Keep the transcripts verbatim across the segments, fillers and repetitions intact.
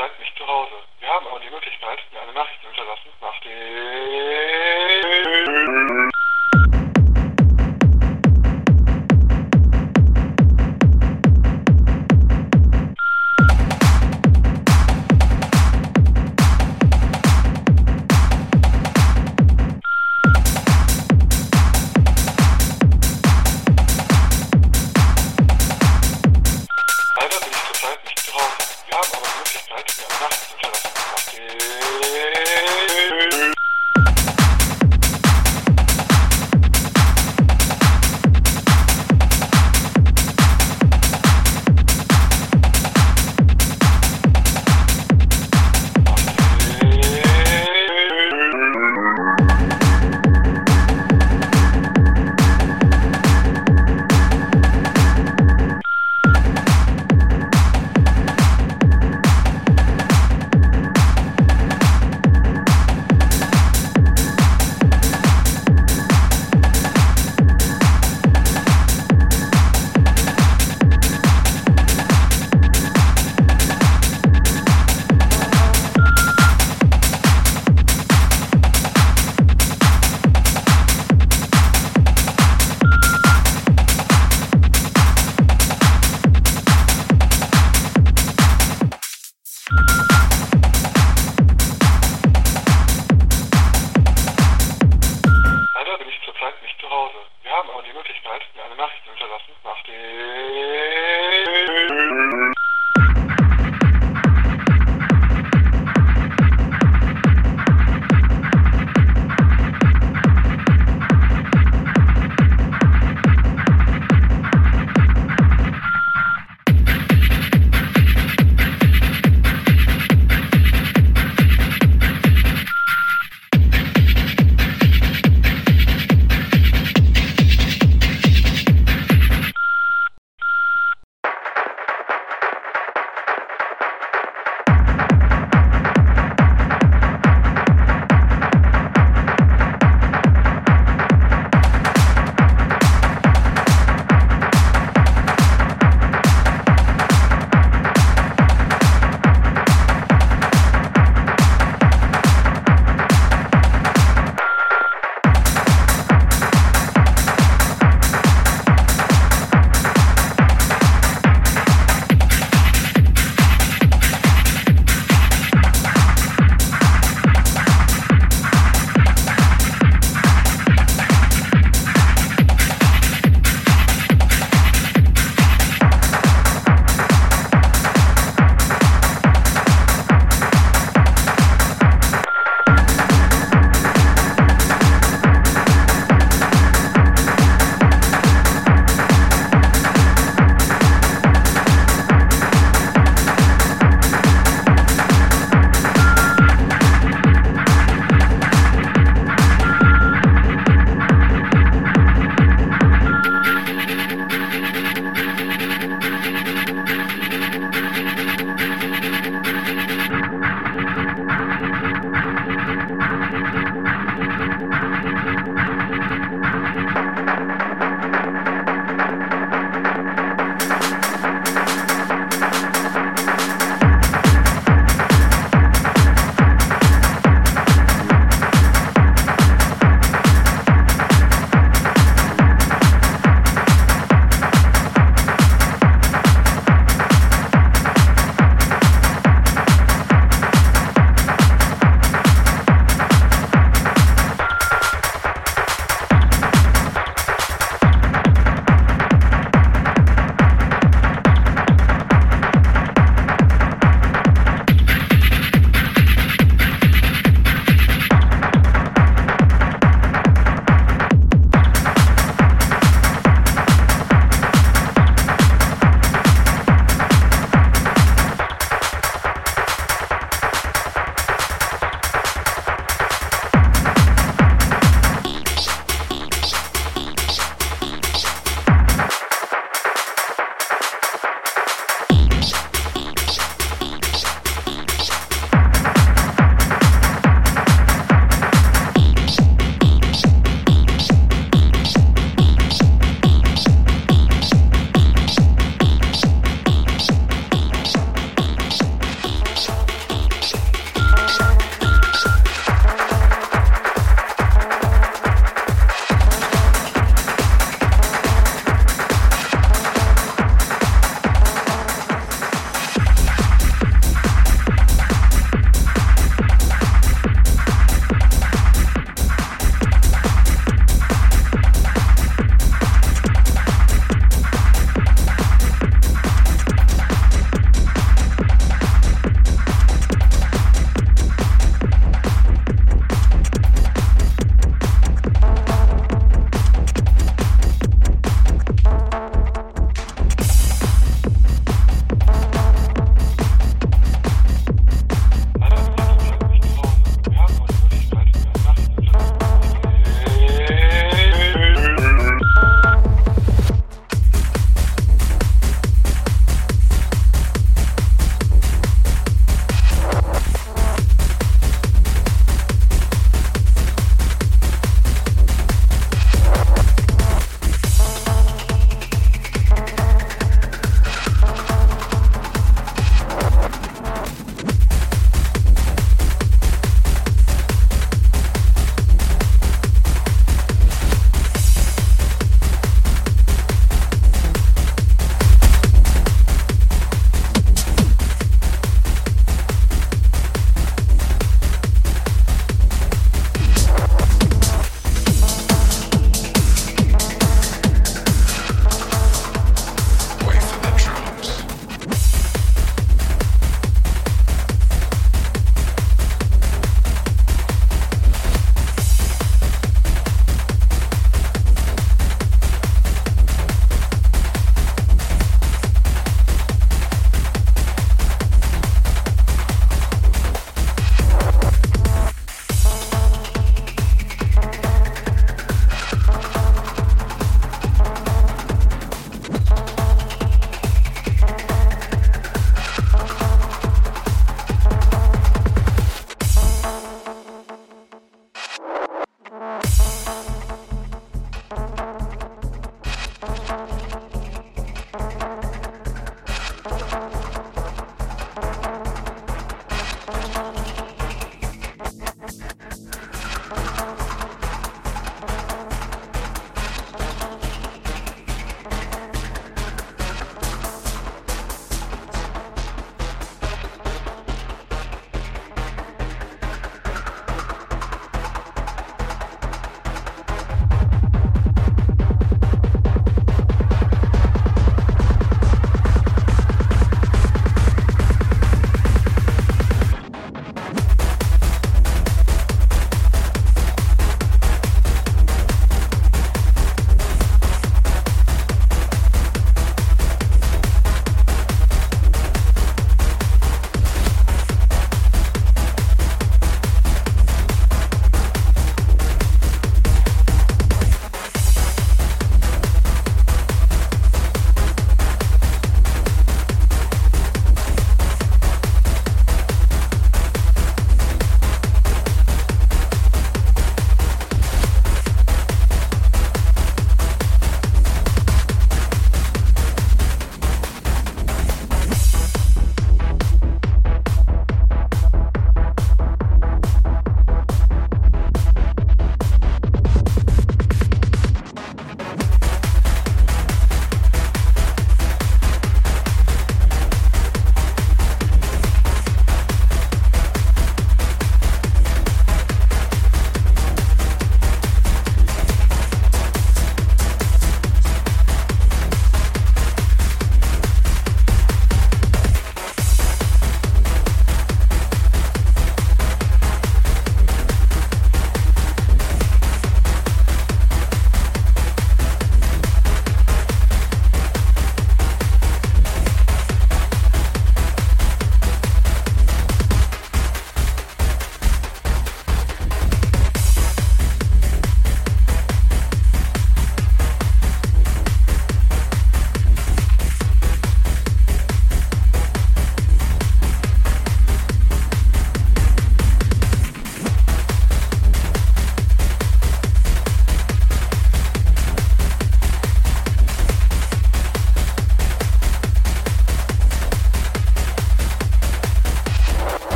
zurzeit nicht zu Hause. Wir haben aber die Möglichkeit, mir eine Nachricht zu hinterlassen, nach dem...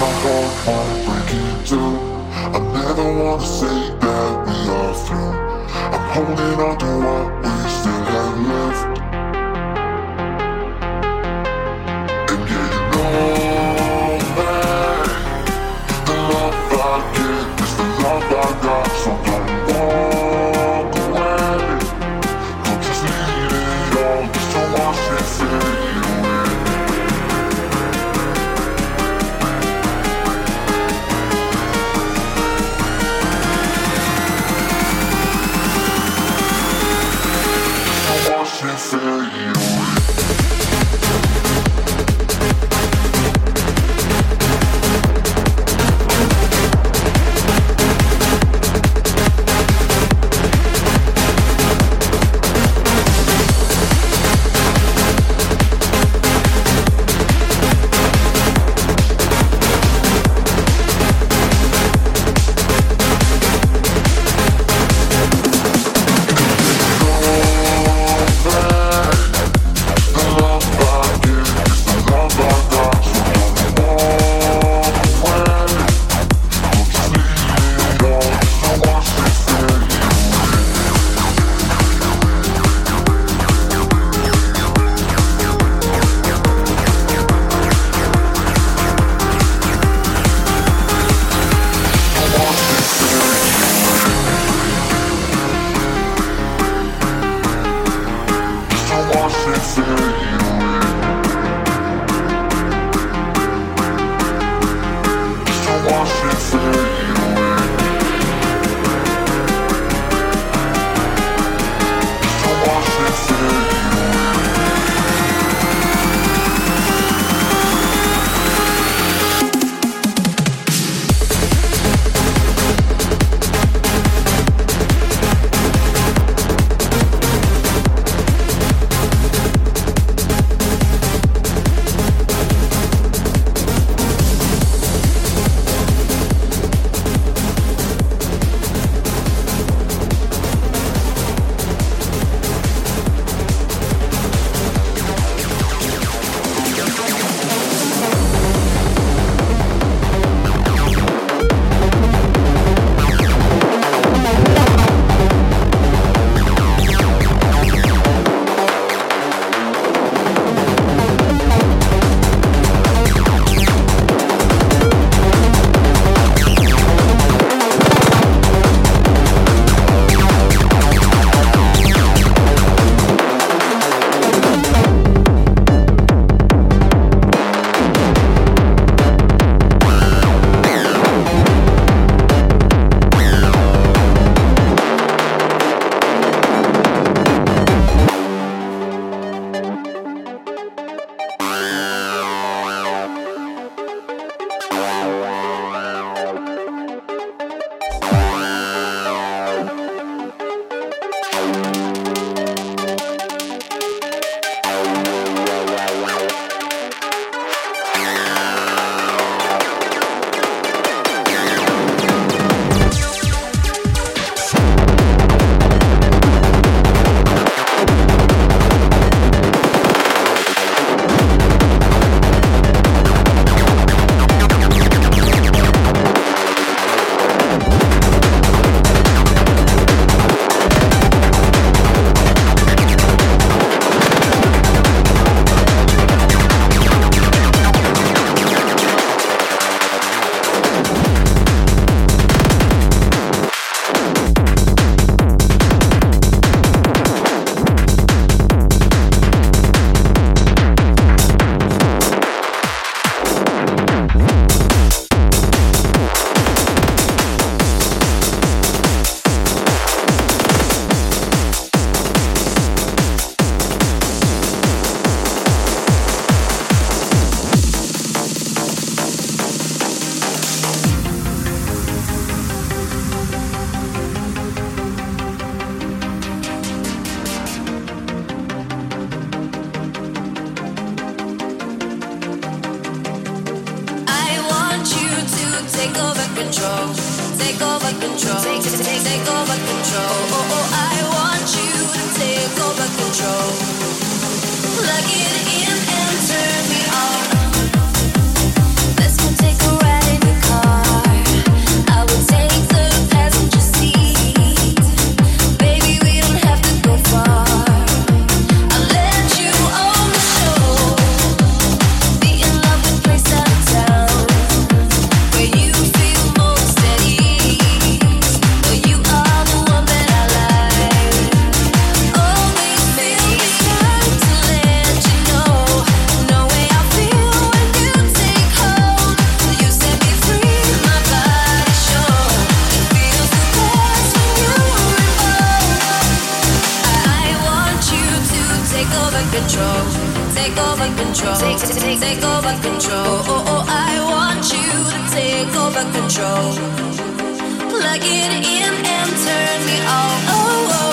my whole heart breaking through. I never wanna say that we are through. I'm holding on to what we still have left. And yeah, you know that the love I get is the love I got. So don't walk away. Don't just leave it all just to watch it fade away. Fail plug it in and turn me on. Let's go take a ride. control. Take, take, take over control. Oh, oh, I want you to take over control. Plug it in and turn me on. Oh, oh, oh.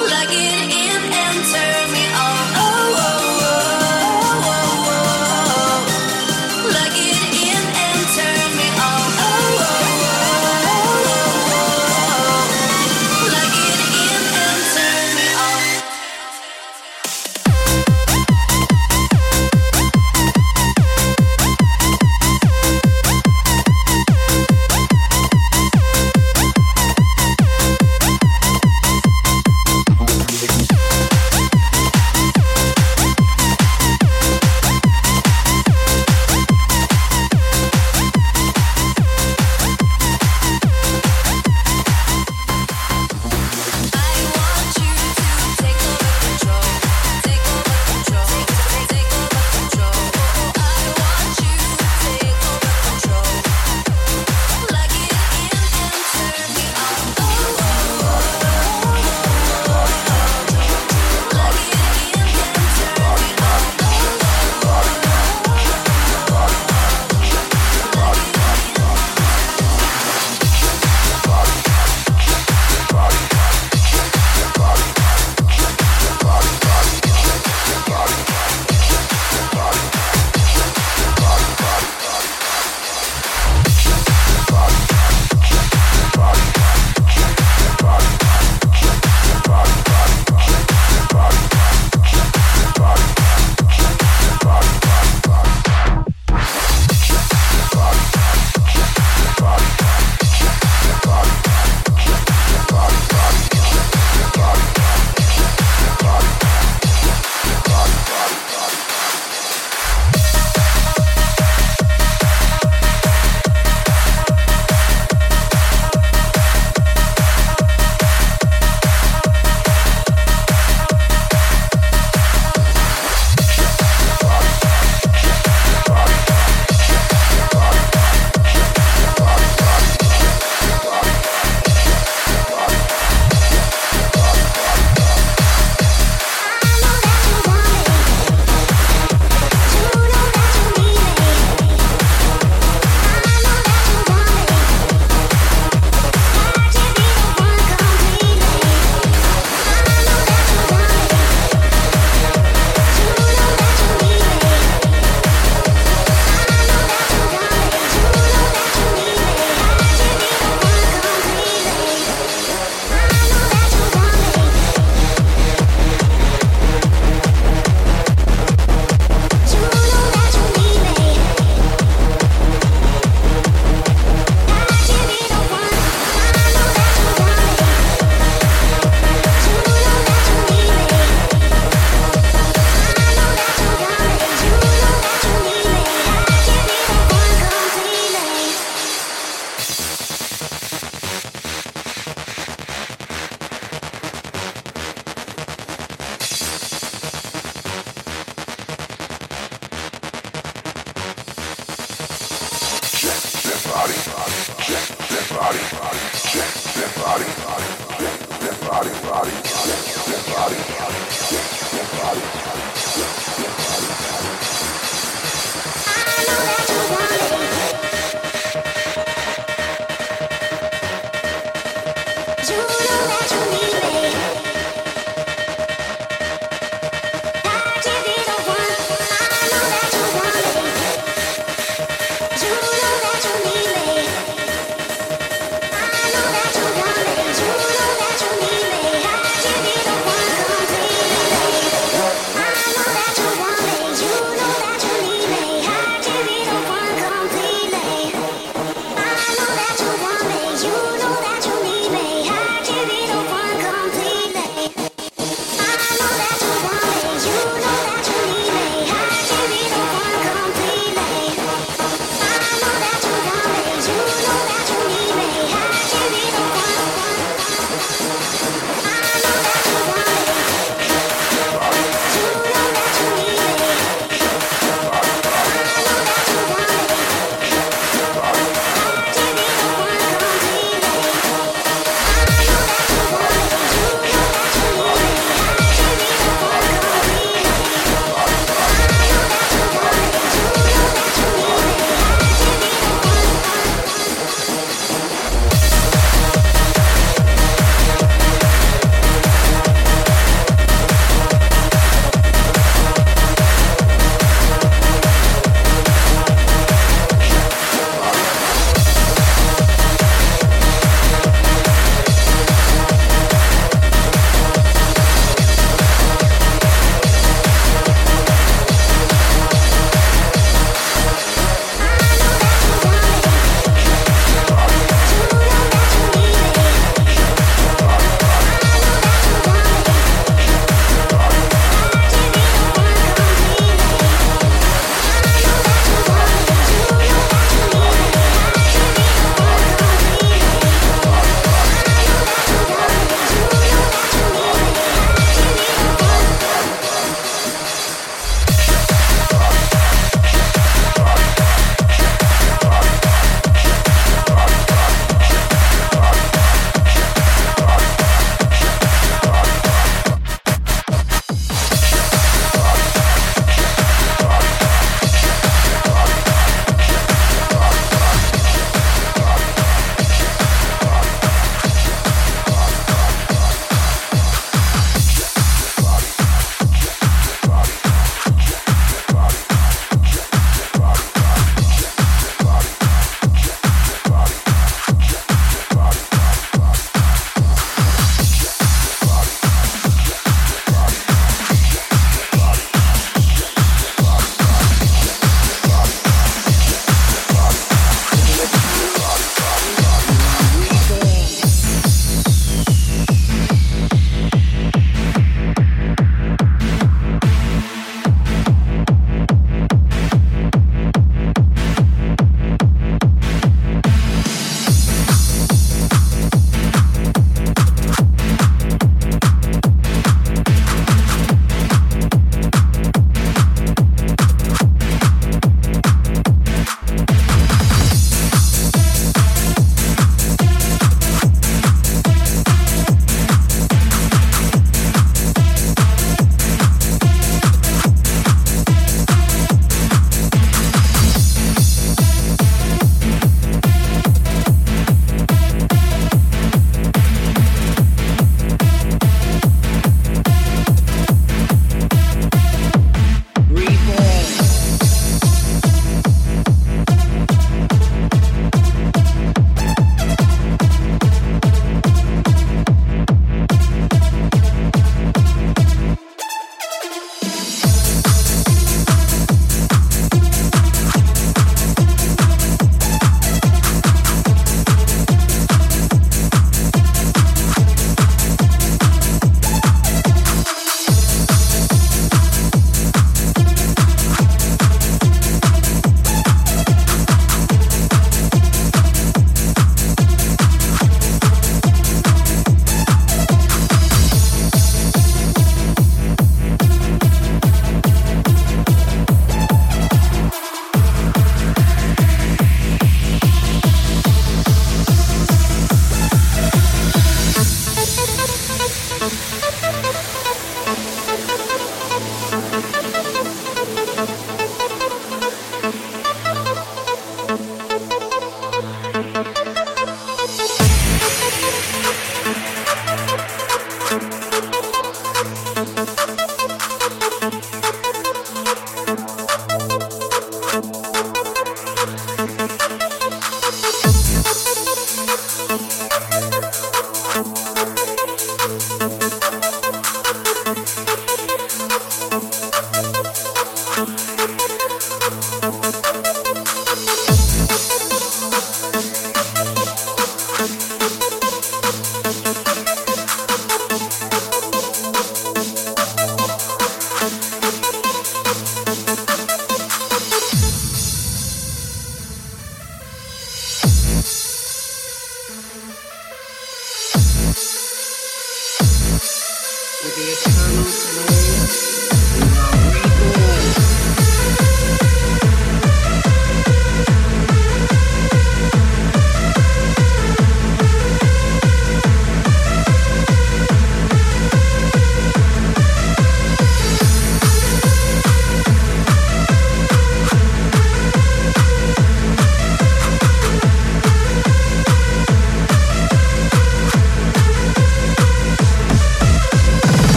with the eternal snow, we are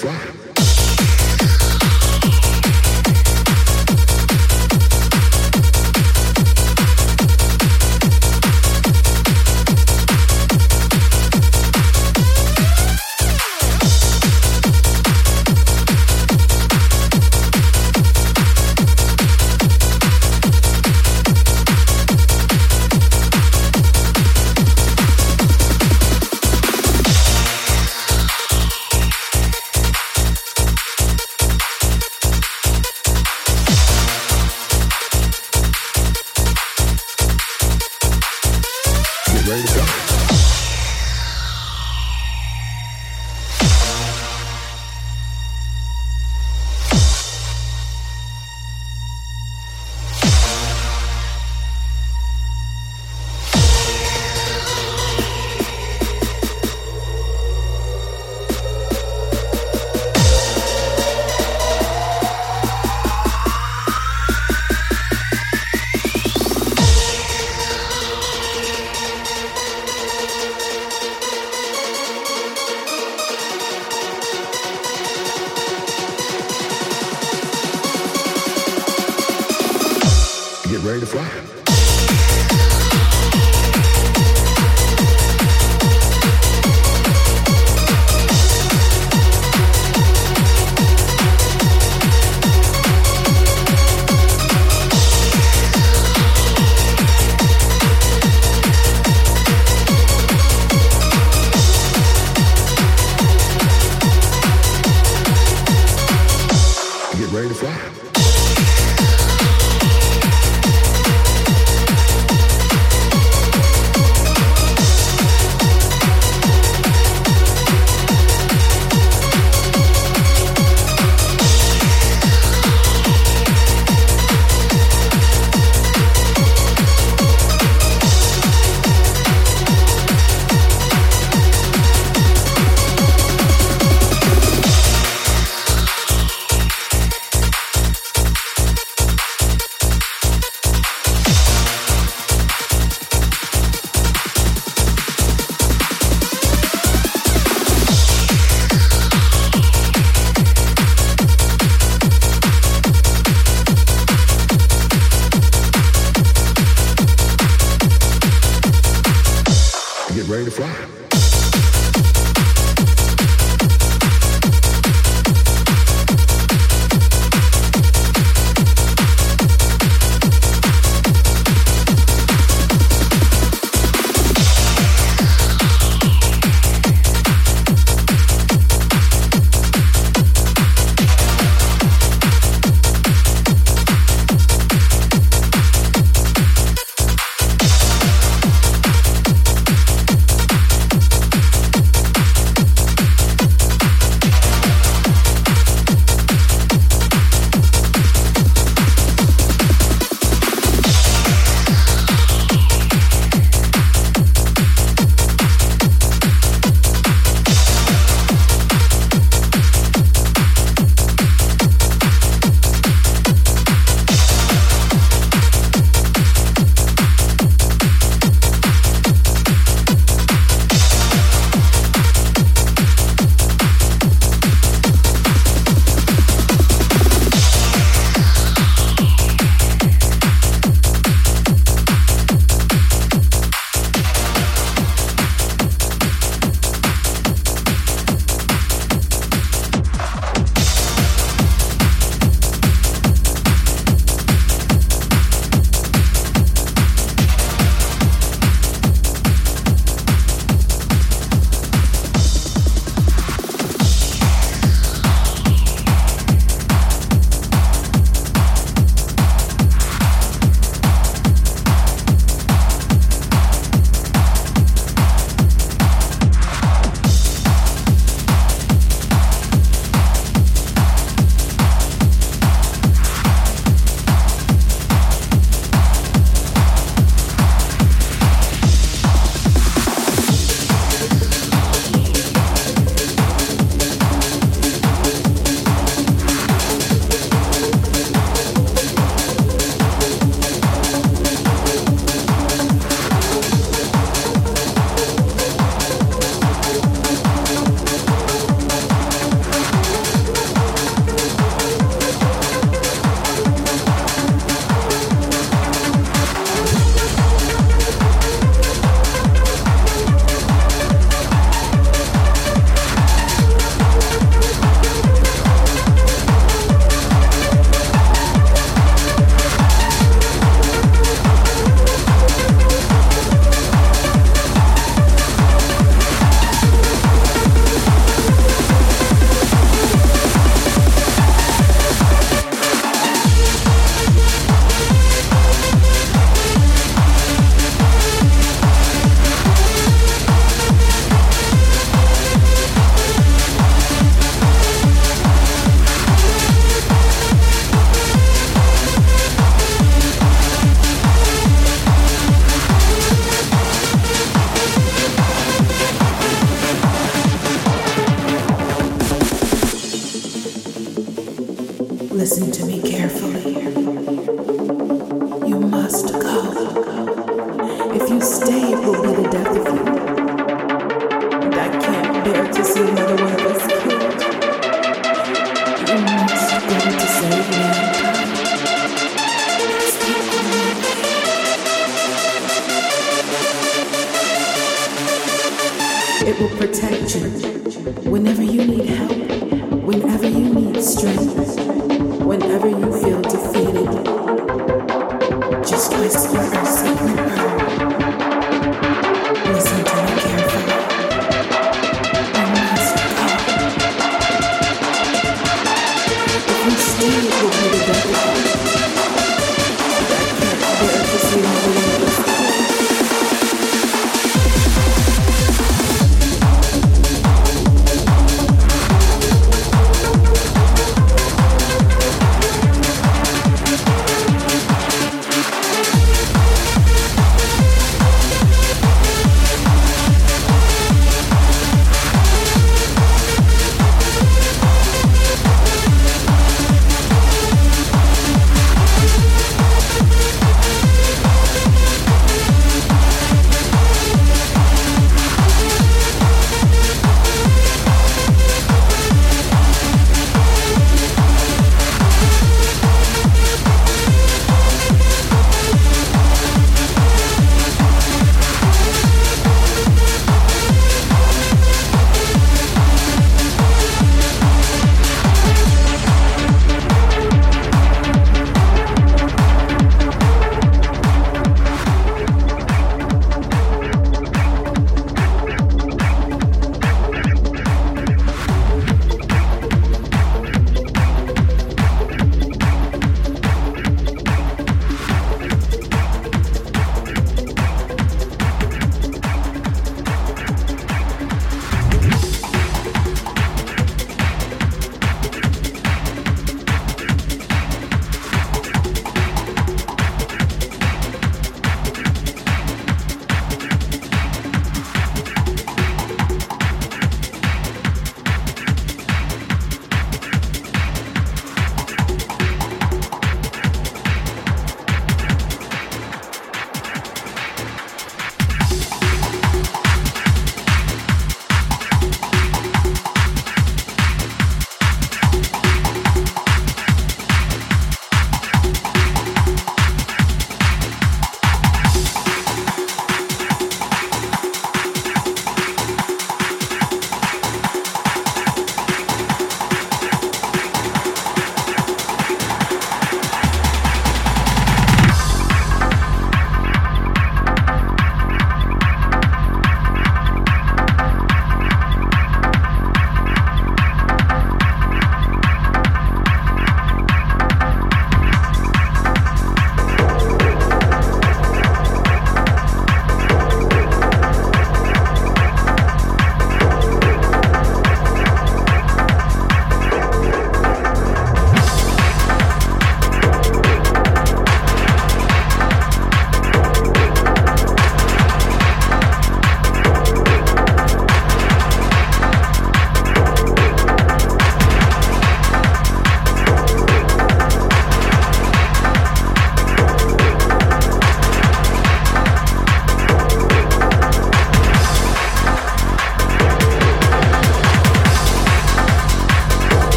fly. Ready to fly. Listen to me carefully. You must go. If you stay, it will be the death of you. And I can't bear to see another one of us killed. You must go to save mankind. It will protect you whenever you need help, whenever you need strength, whenever you feel defeated. Just whisper a secret word. Listen to me carefully. You must go. If you stay, it will be the devil. I can't bear to see another one.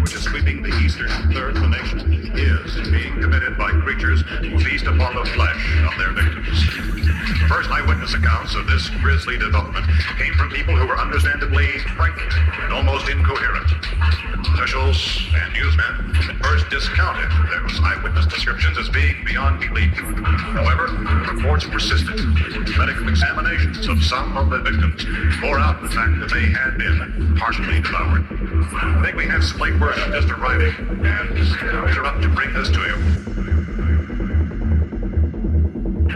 Which is sweeping the eastern third of the nation is being committed by creatures who feast upon the flesh of their victims. First eyewitness accounts of this grisly development came from people who were understandably frightened and almost incoherent. Officials and newsmen at first discounted those eyewitness descriptions as being beyond belief. However, reports persisted. Medical examinations of some of the victims bore out the fact that they had been partially devoured. I think we have some late word of just arriving, and I'll interrupt to bring this to you.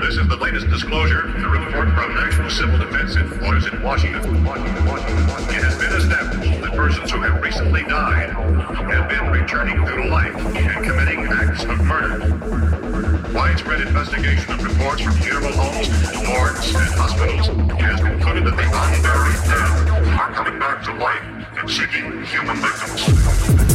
This is the latest disclosure, a report from National Civil Defense Headquarters in Washington. It has been established that persons who have recently died have been returning to life and committing acts of murder. Widespread investigation of reports from funeral homes, morgues, and hospitals has concluded that the unburied dead are coming back to life and seeking human victims.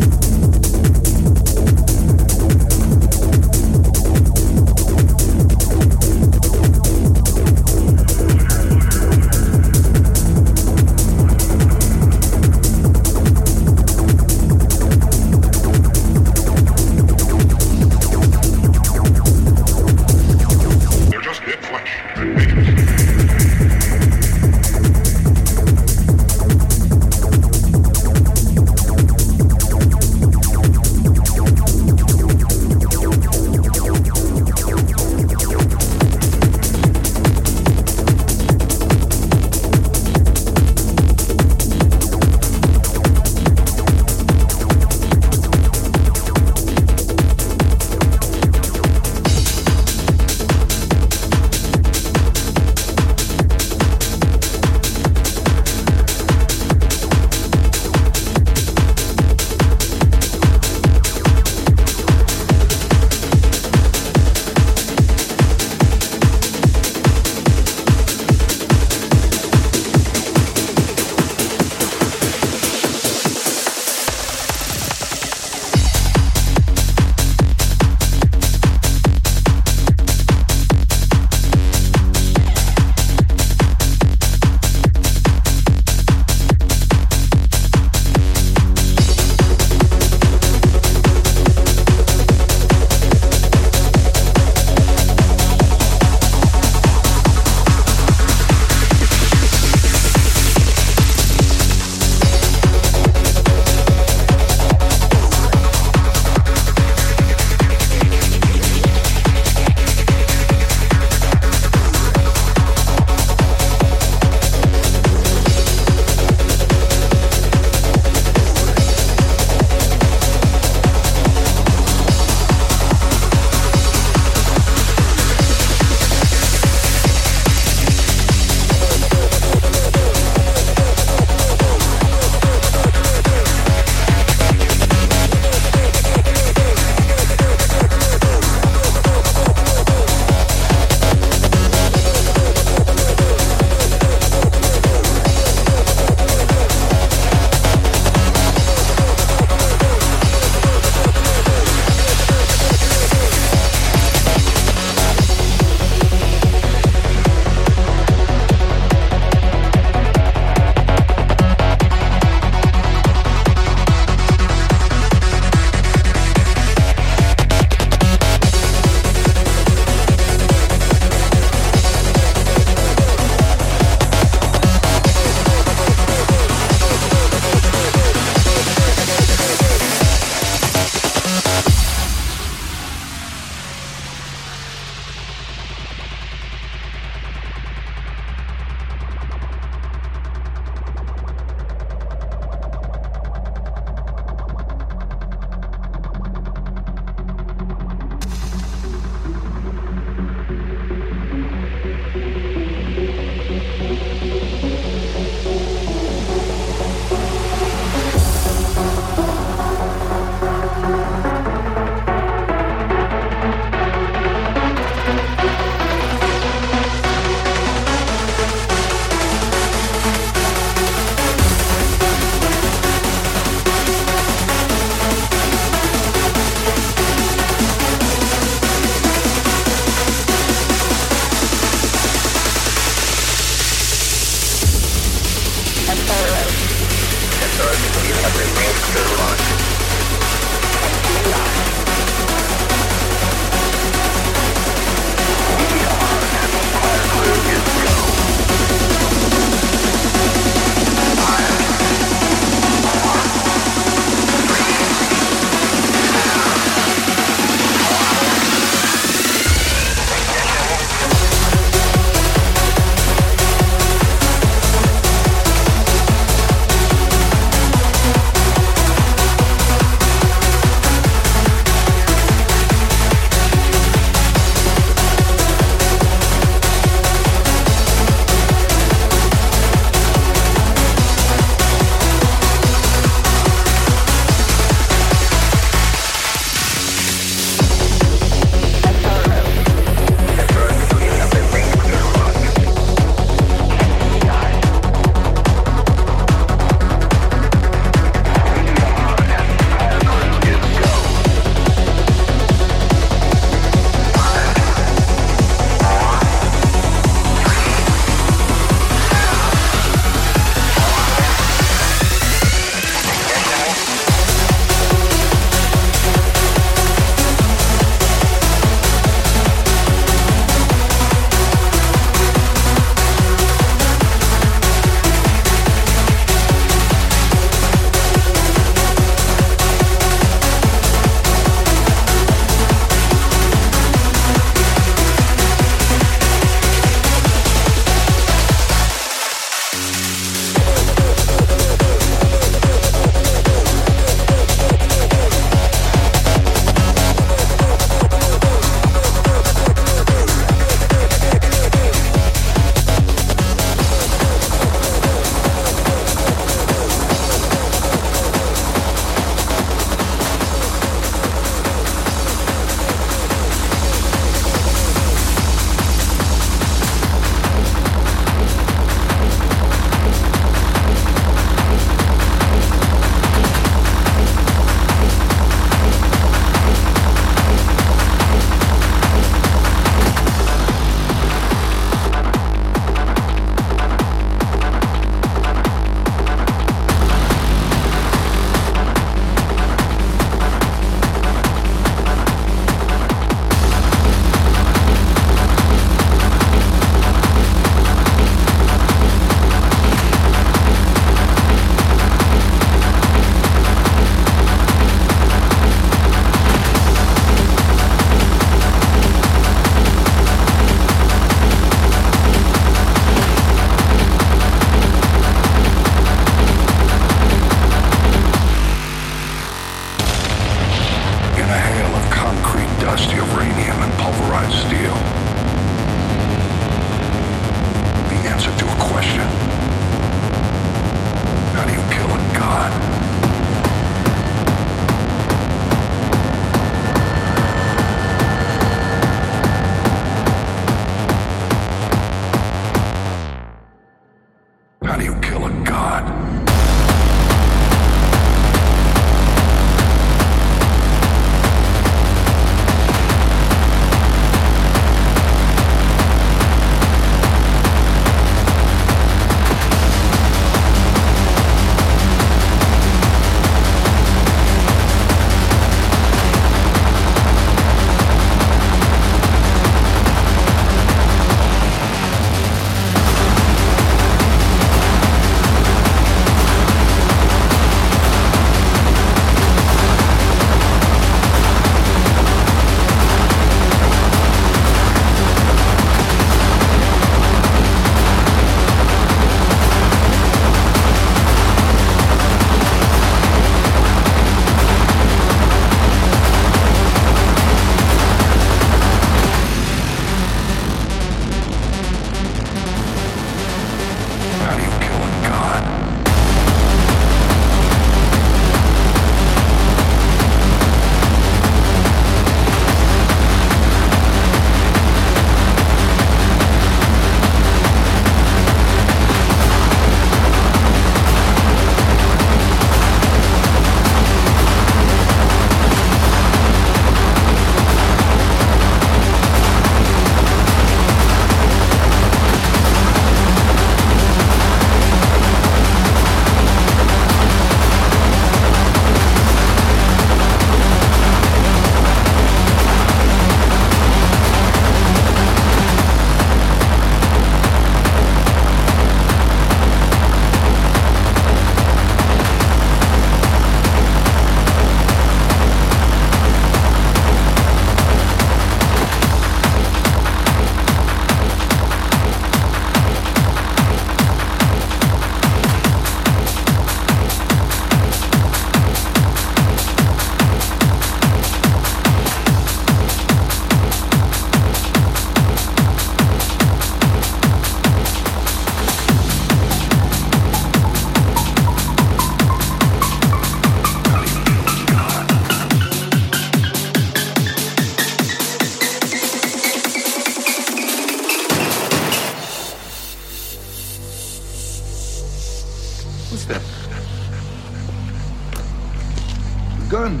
gun.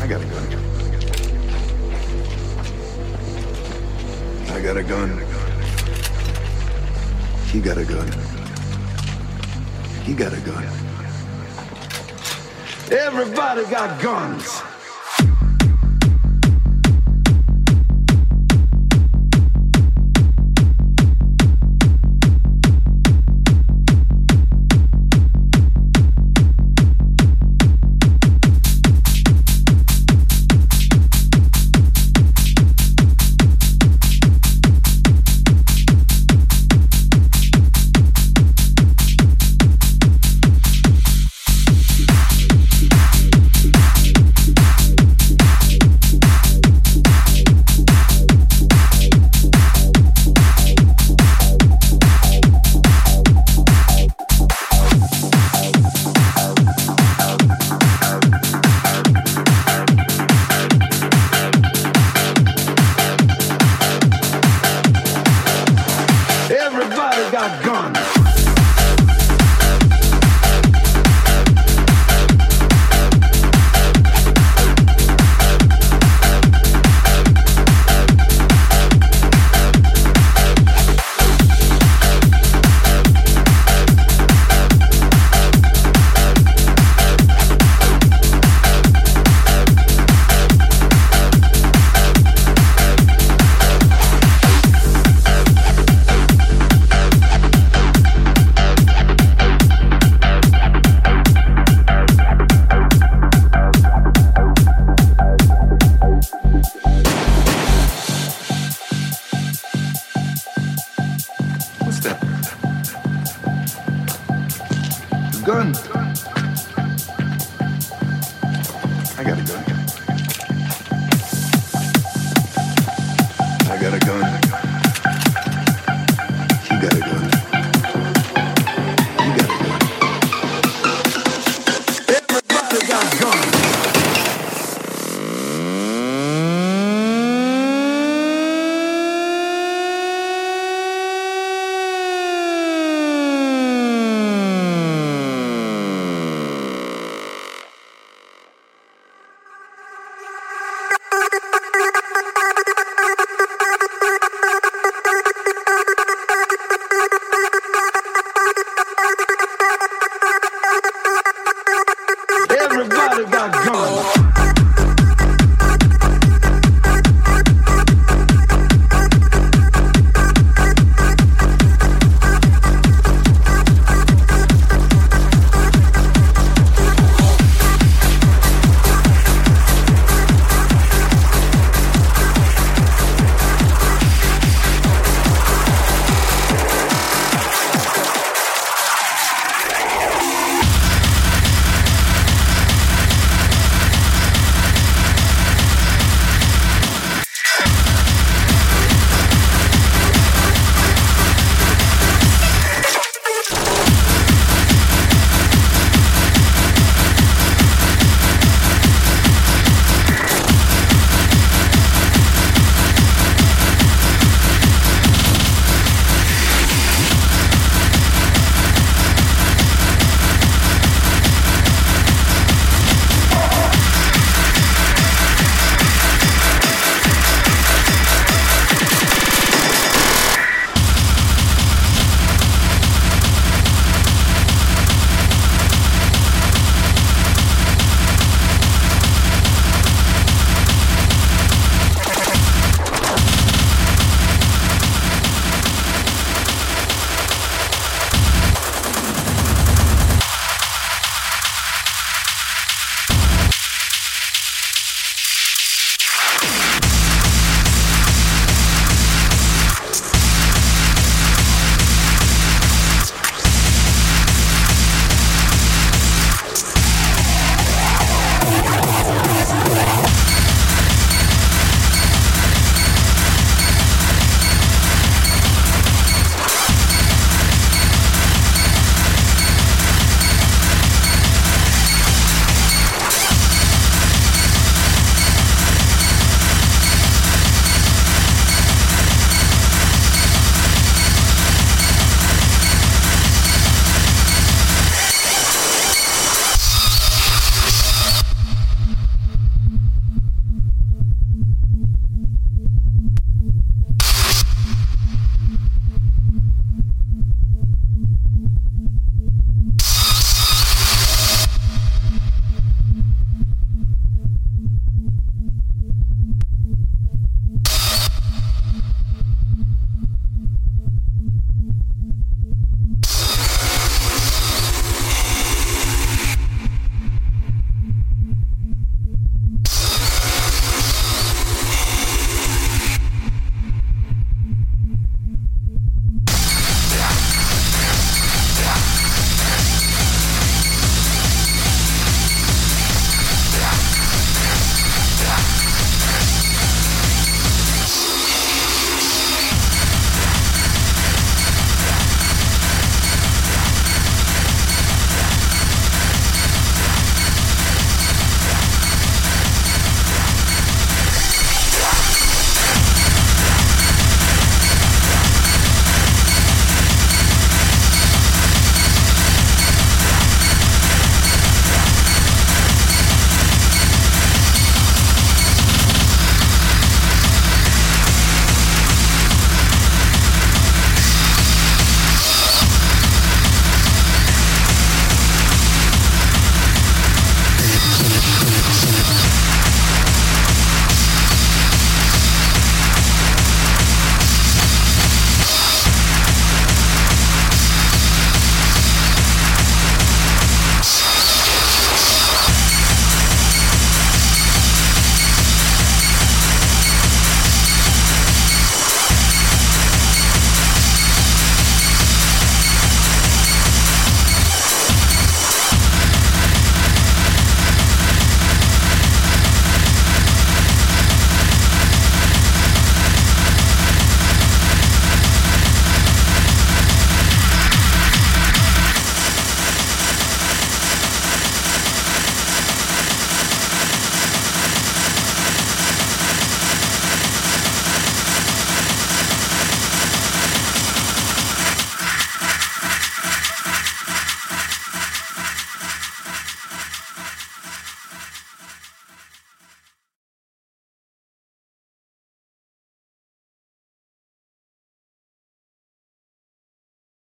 I got a gun. I got a gun. He got a gun. He got a gun. Everybody got guns. Gun.